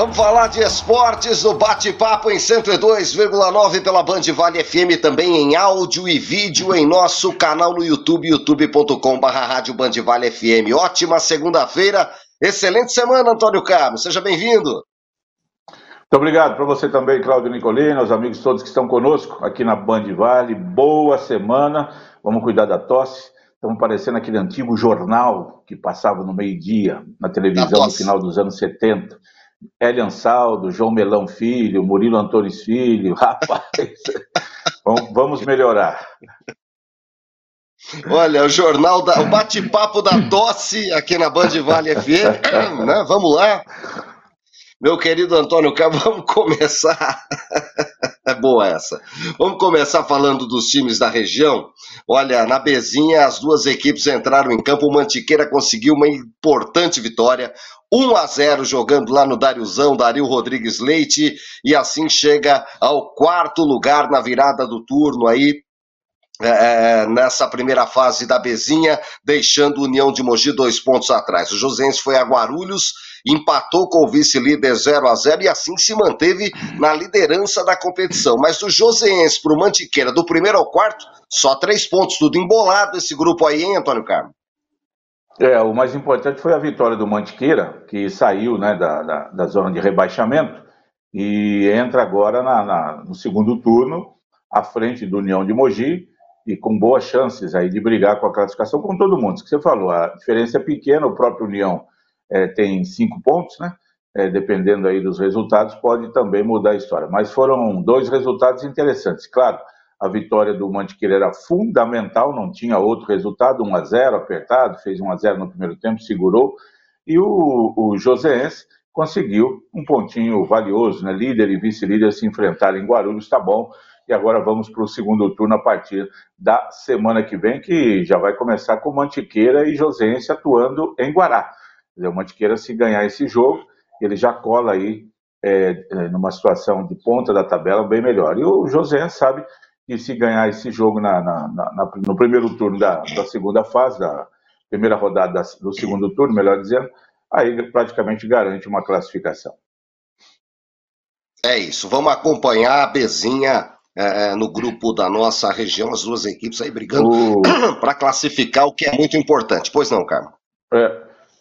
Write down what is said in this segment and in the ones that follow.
Vamos falar de esportes, o bate-papo em 102,9 pela Band Vale FM, também em áudio e vídeo em nosso canal no YouTube, youtube.com/radiobandvalefm. Ótima segunda-feira, excelente semana, Antônio Carlos, seja bem-vindo. Muito obrigado para você também, Cláudio Nicolino, os amigos todos que estão conosco aqui na Band Vale, boa semana, vamos cuidar da tosse. Estamos parecendo aquele antigo jornal que passava no meio-dia, na televisão no final dos anos 70. Hélio Ansaldo, João Melão Filho, Murilo Antunes Filho, rapaz, vamos melhorar. Olha, o jornal, o bate-papo da tosse aqui na Band Vale FM, né? Vamos lá. Meu querido Antônio Cabo, vamos começar, é boa essa, vamos começar falando dos times da região. Olha, na Bezinha as duas equipes entraram em campo, o Mantiqueira conseguiu uma importante vitória, 1-0 jogando lá no Dariuzão, Dario Rodrigues Leite, e assim chega ao quarto lugar na virada do turno aí. Nessa primeira fase da Bezinha, deixando União de Mogi 2 pontos atrás. O Joseense foi a Guarulhos, empatou com o vice-líder 0-0 e assim se manteve na liderança da competição. Mas do Joseense para o Mantiqueira, do primeiro ao quarto, só 3 pontos, tudo embolado esse grupo aí, hein, Antônio Carmo? É, o mais importante foi a vitória do Mantiqueira, que saiu, né, da zona de rebaixamento e entra agora no segundo turno, à frente do União de Mogi, e com boas chances aí de brigar com a classificação, com todo mundo. Isso que você falou, a diferença é pequena, o próprio União tem 5 pontos, né? Dependendo aí dos resultados, pode também mudar a história. Mas foram 2 resultados interessantes. Claro, a vitória do Mantiqueira era fundamental, não tinha outro resultado, 1-0 apertado, fez 1-0 no primeiro tempo, segurou, e o Joseense conseguiu um pontinho valioso, né? Líder e vice-líder se enfrentaram em Guarulhos, tá bom. E agora vamos para o segundo turno a partir da semana que vem, que já vai começar com Mantiqueira e Joseense atuando em Guará. O Mantiqueira, se ganhar esse jogo, ele já cola aí numa situação de ponta da tabela bem melhor. E o Joseense sabe que se ganhar esse jogo no primeiro turno da segunda fase, da primeira rodada do segundo turno, melhor dizendo, aí praticamente garante uma classificação. É isso, vamos acompanhar a Bezinha no grupo da nossa região, as duas equipes aí brigando para classificar, o que é muito importante. Pois não, Carmo?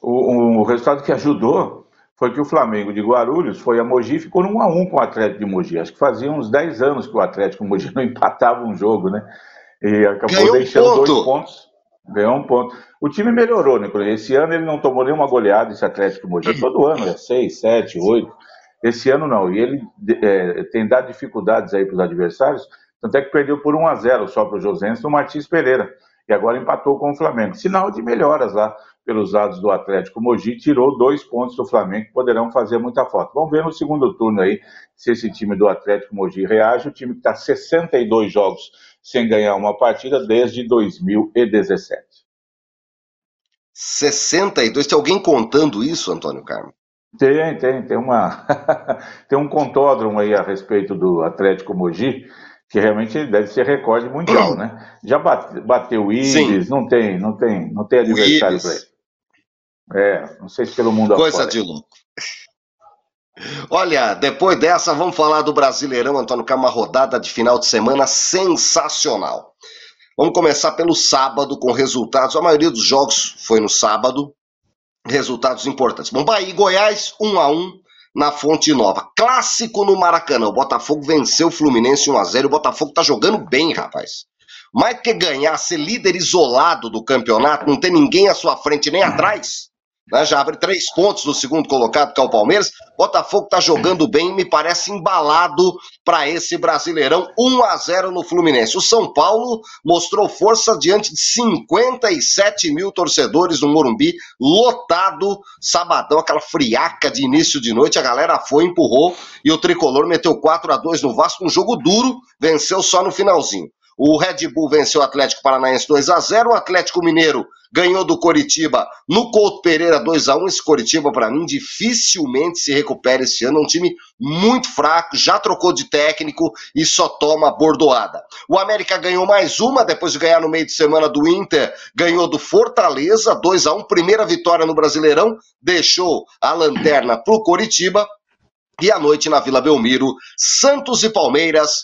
O resultado que ajudou foi que o Flamengo de Guarulhos foi a Mogi e ficou no 1-1 com o Atlético de Mogi. Acho que fazia uns 10 anos que o Atlético de Mogi não empatava um jogo, né? E acabou ganhou deixando um ponto. 2 pontos. Ganhou 1 ponto. O time melhorou, né? Esse ano ele não tomou nenhuma goleada, esse Atlético de Mogi. Todo ano, 6, 7, 8... Esse ano não, e ele tem dado dificuldades aí para os adversários, tanto é que perdeu por 1-0 só para o Joseense no Martins Pereira, e agora empatou com o Flamengo. Sinal de melhoras lá pelos lados do Atlético Mogi, tirou 2 pontos do Flamengo, que poderão fazer muita falta. Vamos ver no segundo turno aí se esse time do Atlético Mogi reage, o time que está 62 jogos sem ganhar uma partida desde 2017. 62, tem alguém contando isso, Antônio Carmo? Tem um contódromo aí a respeito do Atlético Mogi, que realmente deve ser recorde mundial, né? Já bateu o Íris, não tem adversário para ele. Não sei se pelo mundo afora. Coisa de louco. Olha, depois dessa, vamos falar do Brasileirão, Antônio Carmo, uma rodada de final de semana sensacional. Vamos começar pelo sábado, com resultados. A maioria dos jogos foi no sábado. Resultados importantes. Bom, Bahia e Goiás, 1-1 na Fonte Nova. Clássico no Maracanã. O Botafogo venceu o Fluminense 1-0. O Botafogo tá jogando bem, rapaz. Mais do que ganhar, ser líder isolado do campeonato, não tem ninguém à sua frente nem atrás, né? Já abre 3 pontos do segundo colocado, que é o Palmeiras. O Botafogo tá jogando bem, me parece embalado para esse Brasileirão. 1-0 no Fluminense. O São Paulo mostrou força diante de 57 mil torcedores no Morumbi, lotado, sabadão, aquela friaca de início de noite, a galera foi, empurrou, e o Tricolor meteu 4-2 no Vasco, um jogo duro, venceu só no finalzinho. O Red Bull venceu o Atlético Paranaense 2-0, o Atlético Mineiro ganhou do Coritiba no Couto Pereira 2-1, esse Coritiba para mim dificilmente se recupera esse ano, é um time muito fraco, já trocou de técnico e só toma bordoada. O América ganhou mais uma, depois de ganhar no meio de semana do Inter, ganhou do Fortaleza 2-1, primeira vitória no Brasileirão, deixou a lanterna pro Coritiba. E à noite, na Vila Belmiro, Santos e Palmeiras,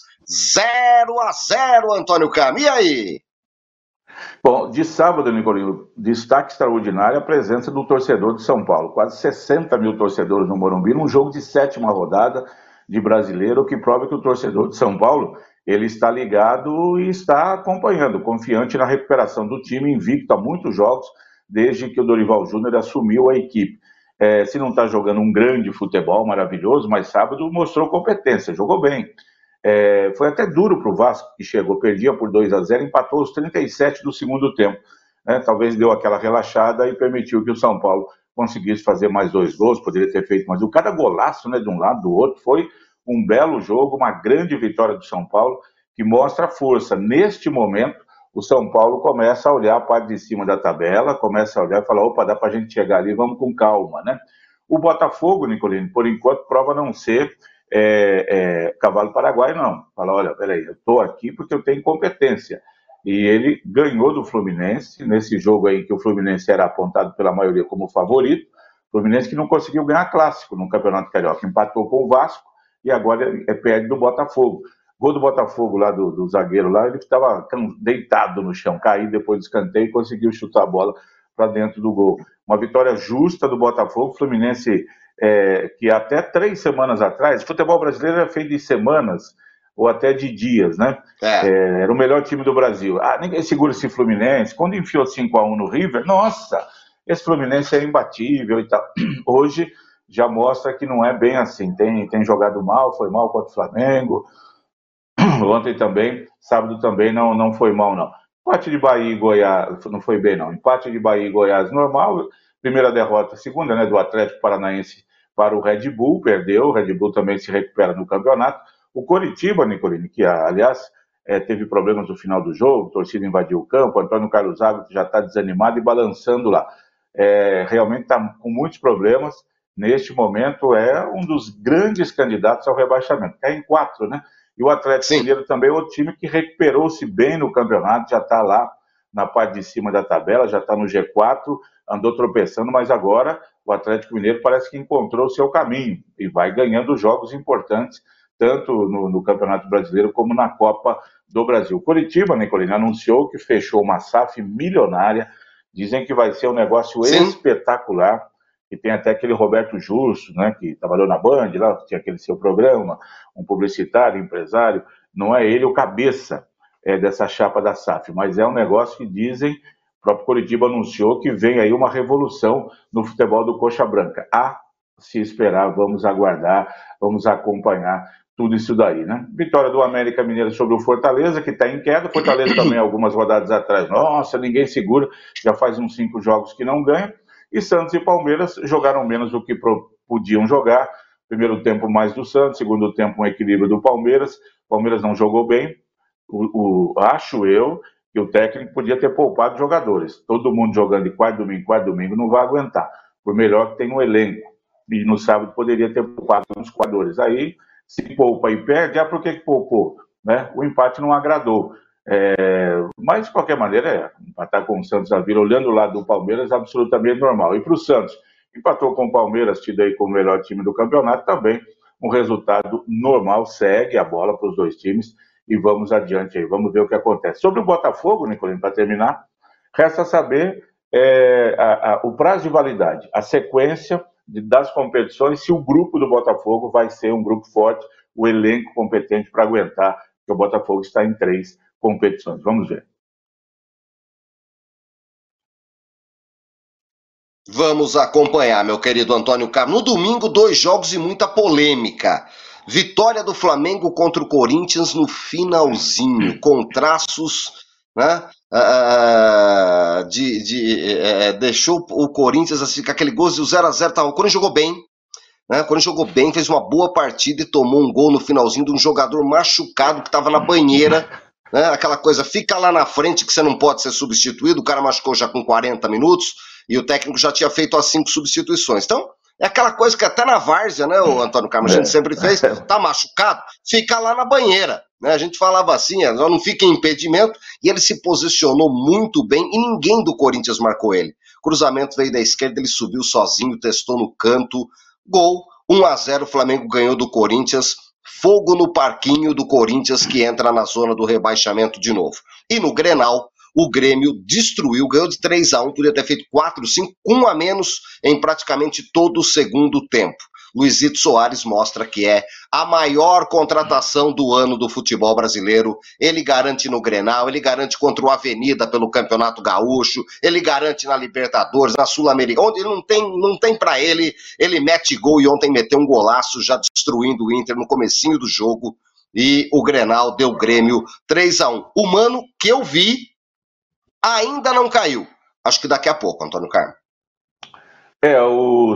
0 a 0, Antônio Cam. E aí? Bom, de sábado, Nicolino, destaque extraordinário a presença do torcedor de São Paulo. Quase 60 mil torcedores no Morumbi, num jogo de 7ª rodada de brasileiro, que prova que o torcedor de São Paulo ele está ligado e está acompanhando, confiante na recuperação do time, invicto a muitos jogos, desde que o Dorival Júnior assumiu a equipe. Se não está jogando um grande futebol maravilhoso, mas sábado mostrou competência, jogou bem. Foi até duro para o Vasco, que chegou, perdia por 2 a 0, empatou os 37 do segundo tempo. Talvez deu aquela relaxada e permitiu que o São Paulo conseguisse fazer mais 2 gols, poderia ter feito mais um. Cada golaço, né, de um lado, do outro, foi um belo jogo, uma grande vitória do São Paulo, que mostra força. Neste momento, o São Paulo começa a olhar a parte de cima da tabela, começa a olhar e falar, opa, dá para a gente chegar ali, vamos com calma, né? O Botafogo, Nicolino, por enquanto, prova não ser cavalo paraguaio, não. Fala, olha, peraí, eu estou aqui porque eu tenho competência. E ele ganhou do Fluminense, nesse jogo aí que o Fluminense era apontado pela maioria como favorito, o Fluminense que não conseguiu ganhar clássico no Campeonato Carioca, empatou com o Vasco, e agora perde do Botafogo. O gol do Botafogo, lá do zagueiro, lá ele estava deitado no chão, caiu depois do escanteio e conseguiu chutar a bola para dentro do gol. Uma vitória justa do Botafogo. O Fluminense, que até 3 semanas atrás, futebol brasileiro era feito de semanas ou até de dias, né? Era o melhor time do Brasil. Ah, ninguém segura esse Fluminense. Quando enfiou 5 a 1 no River, nossa, esse Fluminense é imbatível e tal. Hoje já mostra que não é bem assim, tem jogado mal, foi mal contra o Flamengo, ontem também, sábado também não foi mal não. Empate de Bahia e Goiás, não foi bem não, empate de Bahia e Goiás normal, primeira derrota, segunda, né, do Atlético Paranaense para o Red Bull, perdeu, o Red Bull também se recupera no campeonato. O Coritiba, Nicolini, que aliás teve problemas no final do jogo, a torcida invadiu o campo, Antônio Carlos Zago já está desanimado e balançando lá, realmente está com muitos problemas. Neste momento é um dos grandes candidatos ao rebaixamento, cai em 4, né? E o Atlético Mineiro também é outro time que recuperou-se bem no campeonato, já está lá na parte de cima da tabela, já está no G4, andou tropeçando, mas agora o Atlético Mineiro parece que encontrou o seu caminho e vai ganhando jogos importantes, tanto no Campeonato Brasileiro como na Copa do Brasil. Coritiba, Nicolina, anunciou que fechou uma SAF milionária, dizem que vai ser um negócio espetacular. E tem até aquele Roberto Justo, né, que trabalhou na Band, lá tinha aquele seu programa, um publicitário, empresário, não é ele o cabeça dessa chapa da SAF, mas é um negócio que dizem, o próprio Coritiba anunciou que vem aí uma revolução no futebol do Coxa Branca. A se esperar, vamos aguardar, vamos acompanhar tudo isso daí, né? Vitória do América Mineiro sobre o Fortaleza, que está em queda. O Fortaleza também, algumas rodadas atrás, nossa, ninguém segura, já faz uns 5 jogos que não ganha. E Santos e Palmeiras jogaram menos do que podiam jogar. Primeiro tempo mais do Santos, segundo tempo um equilíbrio do Palmeiras. O Palmeiras não jogou bem. Acho eu que o técnico podia ter poupado jogadores. Todo mundo jogando de quarta domingo não vai aguentar. Por melhor que tenha um elenco. E no sábado poderia ter poupado uns jogadores. aí se poupa e perde, por que poupou? Né? O empate não agradou. Mas de qualquer maneira empatar com o Santos na Vila, olhando o lado do Palmeiras, absolutamente normal. E para o Santos, empatou com o Palmeiras, tido aí como o melhor time do campeonato, também um resultado normal, segue a bola para os dois times e vamos adiante aí, vamos ver o que acontece. Sobre o Botafogo, Nicolino, para terminar, resta saber o prazo de validade, a sequência das competições, se o grupo do Botafogo vai ser um grupo forte, o elenco competente para aguentar, porque o Botafogo está em 3 competições. Vamos ver. Vamos acompanhar, meu querido Antônio Carmo. No domingo, 2 jogos e muita polêmica. Vitória do Flamengo contra o Corinthians no finalzinho, com traços, né? Deixou o Corinthians assim, com aquele gol de 0 a 0. O Corinthians jogou bem. Quando jogou bem, fez uma boa partida e tomou um gol no finalzinho de um jogador machucado que estava na banheira. Aquela coisa, fica lá na frente que você não pode ser substituído, o cara machucou já com 40 minutos e o técnico já tinha feito as 5 substituições. Então, é aquela coisa que até na várzea, né, o Antônio Carmo, a gente sempre fez, tá machucado, fica lá na banheira. Né? A gente falava assim, não fica em impedimento, e ele se posicionou muito bem e ninguém do Corinthians marcou ele. Cruzamento veio da esquerda, ele subiu sozinho, testou no canto, gol. 1 a 0, o Flamengo ganhou do Corinthians. Fogo no parquinho do Corinthians, que entra na zona do rebaixamento de novo. E no Grenal, o Grêmio destruiu, ganhou de 3 a 1, podia ter feito 4, 5, com 1 a menos em praticamente todo o segundo tempo. Luizito Soares mostra que é a maior contratação do ano do futebol brasileiro. Ele garante no Grenal, ele garante contra o Avenida pelo Campeonato Gaúcho, ele garante na Libertadores, na Sul-Americana, onde não tem pra ele, ele mete gol, e ontem meteu um golaço já destruindo o Inter no comecinho do jogo, e o Grenal deu Grêmio 3 a 1. O Mano, que eu vi, ainda não caiu. Acho que daqui a pouco, Antônio Carmo.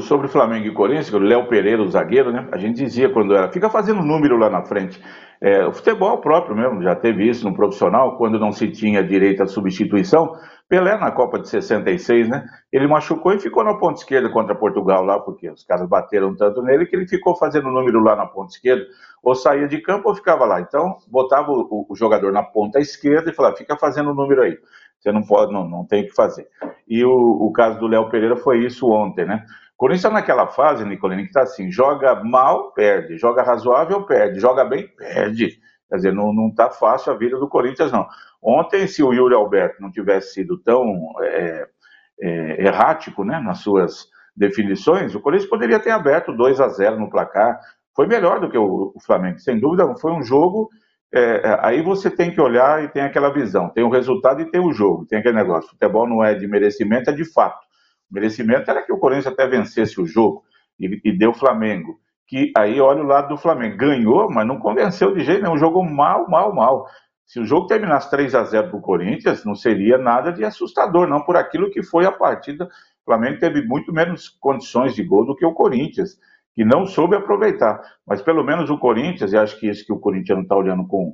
Sobre o Flamengo e Corinthians, o Léo Pereira, o zagueiro, né? A gente dizia quando era, fica fazendo número lá na frente. O futebol próprio mesmo, já teve isso no profissional, quando não se tinha direito à substituição. Pelé, na Copa de 66, né? Ele machucou e ficou na ponta esquerda contra Portugal lá, porque os caras bateram tanto nele que ele ficou fazendo número lá na ponta esquerda. Ou saía de campo ou ficava lá. Então, botava o jogador na ponta esquerda e falava, fica fazendo número aí. Você não pode, não tem o que fazer. E o caso do Léo Pereira foi isso ontem, né? Corinthians está naquela fase, Nicolini, que está assim, joga mal, perde, joga razoável, perde, joga bem, perde. Quer dizer, não está fácil a vida do Corinthians, não. Ontem, se o Yuri Alberto não tivesse sido tão errático, né, nas suas definições, o Corinthians poderia ter aberto 2 a 0 no placar. Foi melhor do que o Flamengo, sem dúvida. Foi um jogo... aí você tem que olhar e tem aquela visão, tem o resultado e tem o jogo, tem aquele negócio, futebol não é de merecimento, é de fato. O merecimento era que o Corinthians até vencesse o jogo e deu o Flamengo, que aí olha o lado do Flamengo, ganhou, mas não convenceu de jeito nenhum, jogou mal. Se o jogo terminasse 3 a 0 para o Corinthians, não seria nada de assustador, não, por aquilo que foi a partida. O Flamengo teve muito menos condições de gol do que o Corinthians, que não soube aproveitar, mas pelo menos o Corinthians, e acho que isso que o Corinthians está olhando com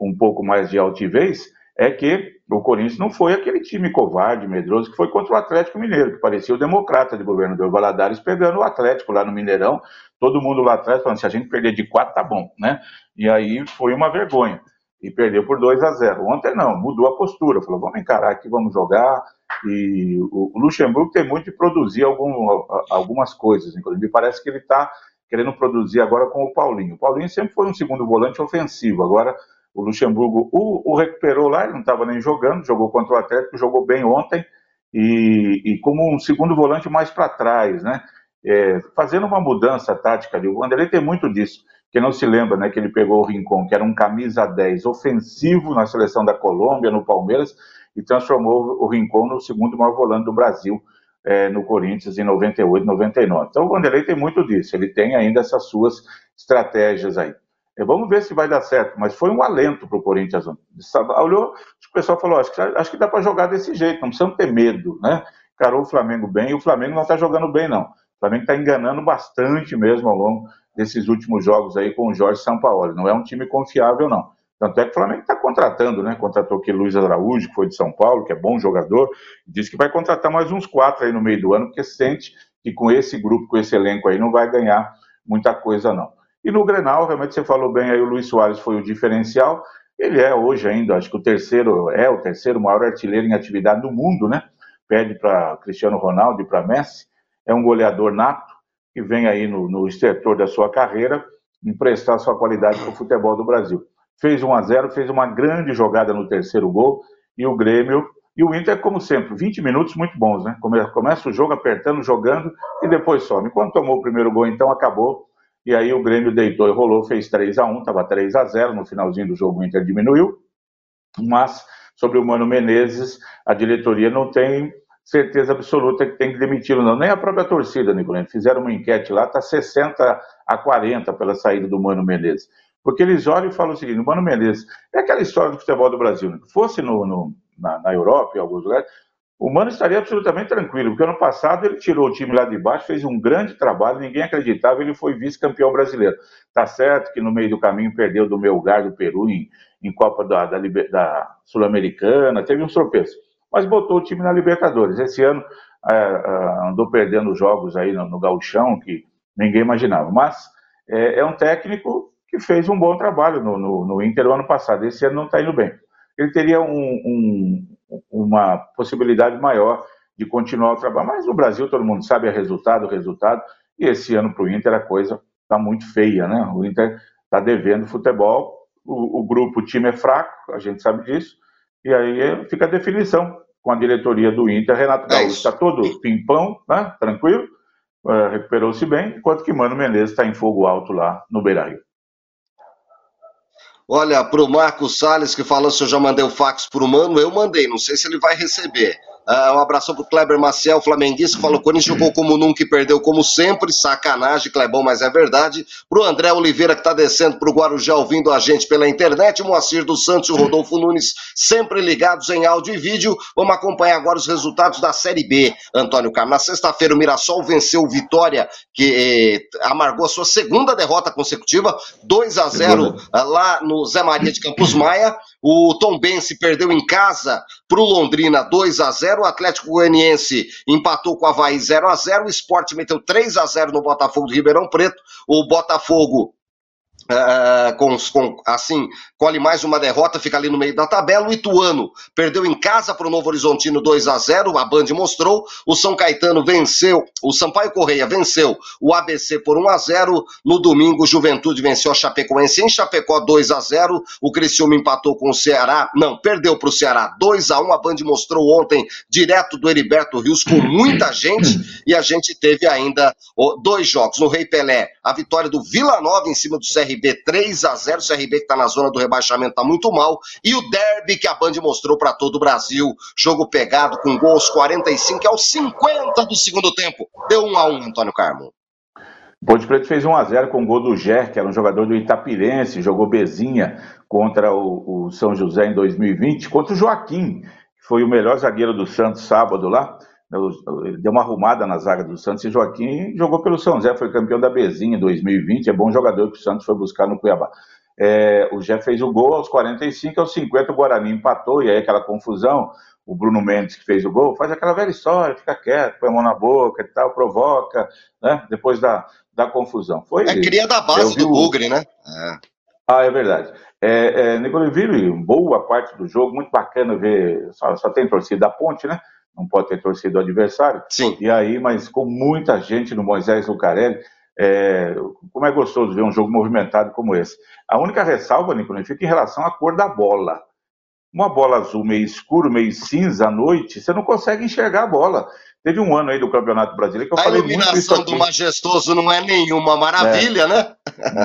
um pouco mais de altivez, é que o Corinthians não foi aquele time covarde, medroso, que foi contra o Atlético Mineiro, que parecia o democrata de governador Valadares, pegando o Atlético lá no Mineirão, todo mundo lá atrás falando, se a gente perder de 4 tá bom, né? E aí foi uma vergonha, e perdeu por 2 a 0. Ontem não, mudou a postura, falou, vamos encarar aqui, vamos jogar. E o Luxemburgo tem muito de produzir algumas coisas, inclusive parece que ele está querendo produzir agora com o Paulinho. O Paulinho sempre foi um segundo volante ofensivo, agora o Luxemburgo o recuperou lá, ele não estava nem jogando, jogou contra o Atlético, jogou bem ontem, e como um segundo volante mais para trás, né? Fazendo uma mudança tática ali. O Vanderlei tem muito disso, quem não se lembra, né, que ele pegou o Rincón, que era um camisa 10 ofensivo na seleção da Colômbia, no Palmeiras, e transformou o Rincón no segundo maior volante do Brasil no Corinthians em 98, 99. Então o Vanderlei tem muito disso, ele tem ainda essas suas estratégias aí. Vamos ver se vai dar certo, mas foi um alento para o Corinthians. Olhou, o pessoal falou, acho que dá para jogar desse jeito, não precisamos ter medo, né? Encarou o Flamengo bem, e o Flamengo não está jogando bem, não. O Flamengo está enganando bastante mesmo ao longo desses últimos jogos aí com o Jorge Sampaoli. Não é um time confiável, não. Tanto é que o Flamengo está contratando, né? Contratou aqui Luiz Araújo, que foi de São Paulo, que é bom jogador. Diz que vai contratar mais uns 4 aí no meio do ano, porque sente que com esse grupo, com esse elenco aí, não vai ganhar muita coisa, não. E no Grenal, realmente você falou bem aí, o Luiz Soares foi o diferencial. Ele é hoje ainda, acho que o terceiro maior artilheiro em atividade do mundo, né? Pede para Cristiano Ronaldo e para Messi. É um goleador nato, que vem aí no estertor da sua carreira, emprestar sua qualidade para o futebol do Brasil. Fez 1 a 0, fez uma grande jogada no terceiro gol, e o Grêmio, e o Inter, como sempre, 20 minutos muito bons, né? Começa o jogo apertando, jogando, e depois some. Quando tomou o primeiro gol, então, acabou, e aí o Grêmio deitou e rolou, fez 3 a 1, estava 3 a 0, no finalzinho do jogo o Inter diminuiu, mas, sobre o Mano Menezes, a diretoria não tem certeza absoluta que tem que demiti-lo, não. Nem a própria torcida, Nicolini, fizeram uma enquete lá, está 60 a 40 pela saída do Mano Menezes. Porque eles olham e falam o seguinte, o Mano Menezes, é aquela história do futebol do Brasil, né? Fosse na Europa, em alguns lugares, o Mano estaria absolutamente tranquilo, porque ano passado ele tirou o time lá de baixo, fez um grande trabalho, ninguém acreditava, ele foi vice-campeão brasileiro. Tá certo que no meio do caminho perdeu do Melgar, do Peru, em Copa da Sul-Americana, teve uns tropeços, mas botou o time na Libertadores. Esse ano andou perdendo jogos aí no Gauchão, que ninguém imaginava, mas é um técnico que fez um bom trabalho no Inter o ano passado, esse ano não está indo bem. Ele teria uma possibilidade maior de continuar o trabalho, mas no Brasil todo mundo sabe, é resultado, E esse ano para o Inter a coisa está muito feia, né? O Inter está devendo futebol, o time é fraco, a gente sabe disso, e aí fica a definição com a diretoria do Inter. Renato Gaúcho está todo pimpão, né? Tranquilo, recuperou-se bem, enquanto que Mano Menezes está em fogo alto lá no Beira-Rio. Olha, para o Marcos Salles, que falou se eu já mandei o fax para o Mano, eu mandei, não sei se ele vai receber. Um abração para o Kleber Maciel, flamenguista, que falou que o Corinthians jogou como nunca e perdeu como sempre. Sacanagem, Clebão, mas é verdade. Para o André Oliveira, que está descendo para o Guarujá, ouvindo a gente pela internet. Moacir dos Santos e o Rodolfo Nunes, sempre ligados em áudio e vídeo. Vamos acompanhar agora os resultados da Série B, Antônio Carlos. Na sexta-feira, o Mirassol venceu o Vitória, que amargou a sua segunda derrota consecutiva, 2-0 lá no Zé Maria de Campos Maia. O Tombense perdeu em casa para o Londrina, 2-0. O Atlético Goianiense empatou com o Avaí 0-0. O Sport meteu 3-0 no Botafogo do Ribeirão Preto. O Botafogo, colhe mais uma derrota, fica ali no meio da tabela. O Ituano perdeu em casa para o Novo Horizontino 2-0, a Band mostrou. O São Caetano venceu, o Sampaio Correia venceu o ABC por 1-0. No domingo, o Juventude venceu a Chapecoense em Chapecó 2-0. O Criciúma empatou com o Ceará, perdeu para o Ceará 2-1. A Band mostrou ontem, direto do Heriberto Rios, com muita gente. E a gente teve ainda dois jogos. No Rei Pelé, a vitória do Vila Nova em cima do CRB, 3-0, o CRB que está na zona do rebaixamento está muito mal, e o derby que a Band mostrou para todo o Brasil, jogo pegado com gol aos 45 aos 50 do segundo tempo, deu 1-1, Antônio Carmo. O Ponte Preta fez 1-0 com o gol do Ger, que era um jogador do Itapirense, jogou Bezinha contra o São José em 2020, contra o Joaquim, que foi o melhor zagueiro do Santos sábado lá. Ele deu uma arrumada na zaga do Santos, e Joaquim jogou pelo São José, foi campeão da Bezinha em 2020, é bom jogador que o Santos foi buscar no Cuiabá. O Jé fez o gol aos 45, aos 50 o Guarani empatou, e aí aquela confusão, o Bruno Mendes que fez o gol, faz aquela velha história, fica quieto, põe a mão na boca e tal, provoca, né? Depois da confusão. Cria da base do Bugre, né? Ah, é verdade. Nicolas Vili, boa parte do jogo, muito bacana ver, só tem torcida da Ponte, né? Não pode ter torcido o adversário. Sim. E aí, mas com muita gente no Moisés Lucarelli, como é gostoso ver um jogo movimentado como esse. A única ressalva, Nicolas, fica em relação à cor da bola. Uma bola azul meio escuro, meio cinza à noite, você não consegue enxergar a bola. Teve um ano aí do Campeonato Brasileiro que eu falei muito isso aqui. A iluminação do Majestoso não é nenhuma maravilha, né?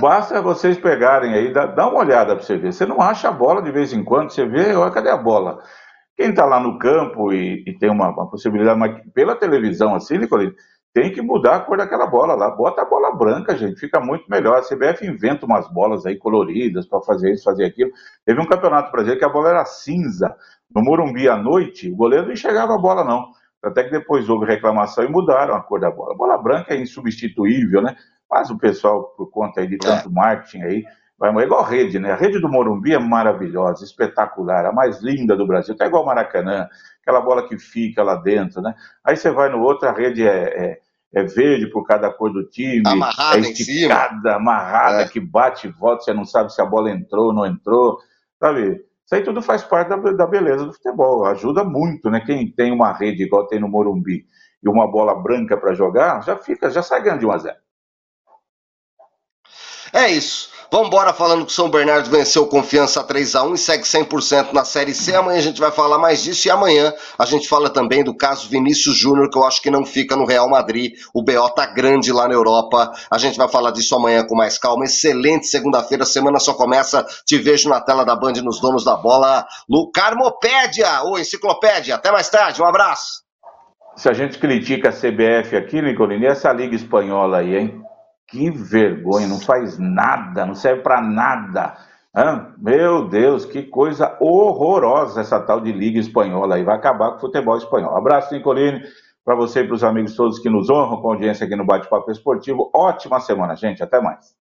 Basta vocês pegarem aí, dá uma olhada para você ver. Você não acha a bola de vez em quando, você vê, olha, cadê a bola? Quem está lá no campo e tem uma possibilidade, mas pela televisão assim, Nicolino, tem que mudar a cor daquela bola lá. Bota a bola branca, gente, fica muito melhor. A CBF inventa umas bolas aí coloridas para fazer isso, fazer aquilo. Teve um campeonato brasileiro que a bola era cinza. No Morumbi à noite, o goleiro não enxergava a bola, não. Até que depois houve reclamação e mudaram a cor da bola. A bola branca é insubstituível, né? Mas o pessoal, por conta aí de tanto marketing aí, é igual a rede, né? A rede do Morumbi é maravilhosa, espetacular, a mais linda do Brasil. Tá igual o Maracanã, aquela bola que fica lá dentro, né? Aí você vai no outro, a rede é verde por cada cor do time, amarrada, esticada, amarrada, que bate e volta, você não sabe se a bola entrou ou não entrou, sabe? Isso aí tudo faz parte da beleza do futebol, ajuda muito, né? Quem tem uma rede igual tem no Morumbi e uma bola branca para jogar, já sai ganhando de 1-0. É isso. Vamos embora falando que o São Bernardo venceu Confiança 3-1 e segue 100% na Série C. Amanhã a gente vai falar mais disso, e amanhã a gente fala também do caso Vinícius Júnior, que eu acho que não fica no Real Madrid. O BO tá grande lá na Europa. A gente vai falar disso amanhã com mais calma. Excelente segunda-feira, a semana só começa. Te vejo na tela da Band nos Donos da Bola, no Carmopédia ou Enciclopédia. Até mais tarde, um abraço. Se a gente critica a CBF aqui, Nicolini, essa Liga Espanhola aí, hein? Que vergonha, não faz nada, não serve para nada. Meu Deus, que coisa horrorosa essa tal de Liga Espanhola aí. Vai acabar com o futebol espanhol. Abraço, Nicolini, para você e para os amigos todos que nos honram com a audiência aqui no Bate-Papo Esportivo. Ótima semana, gente. Até mais.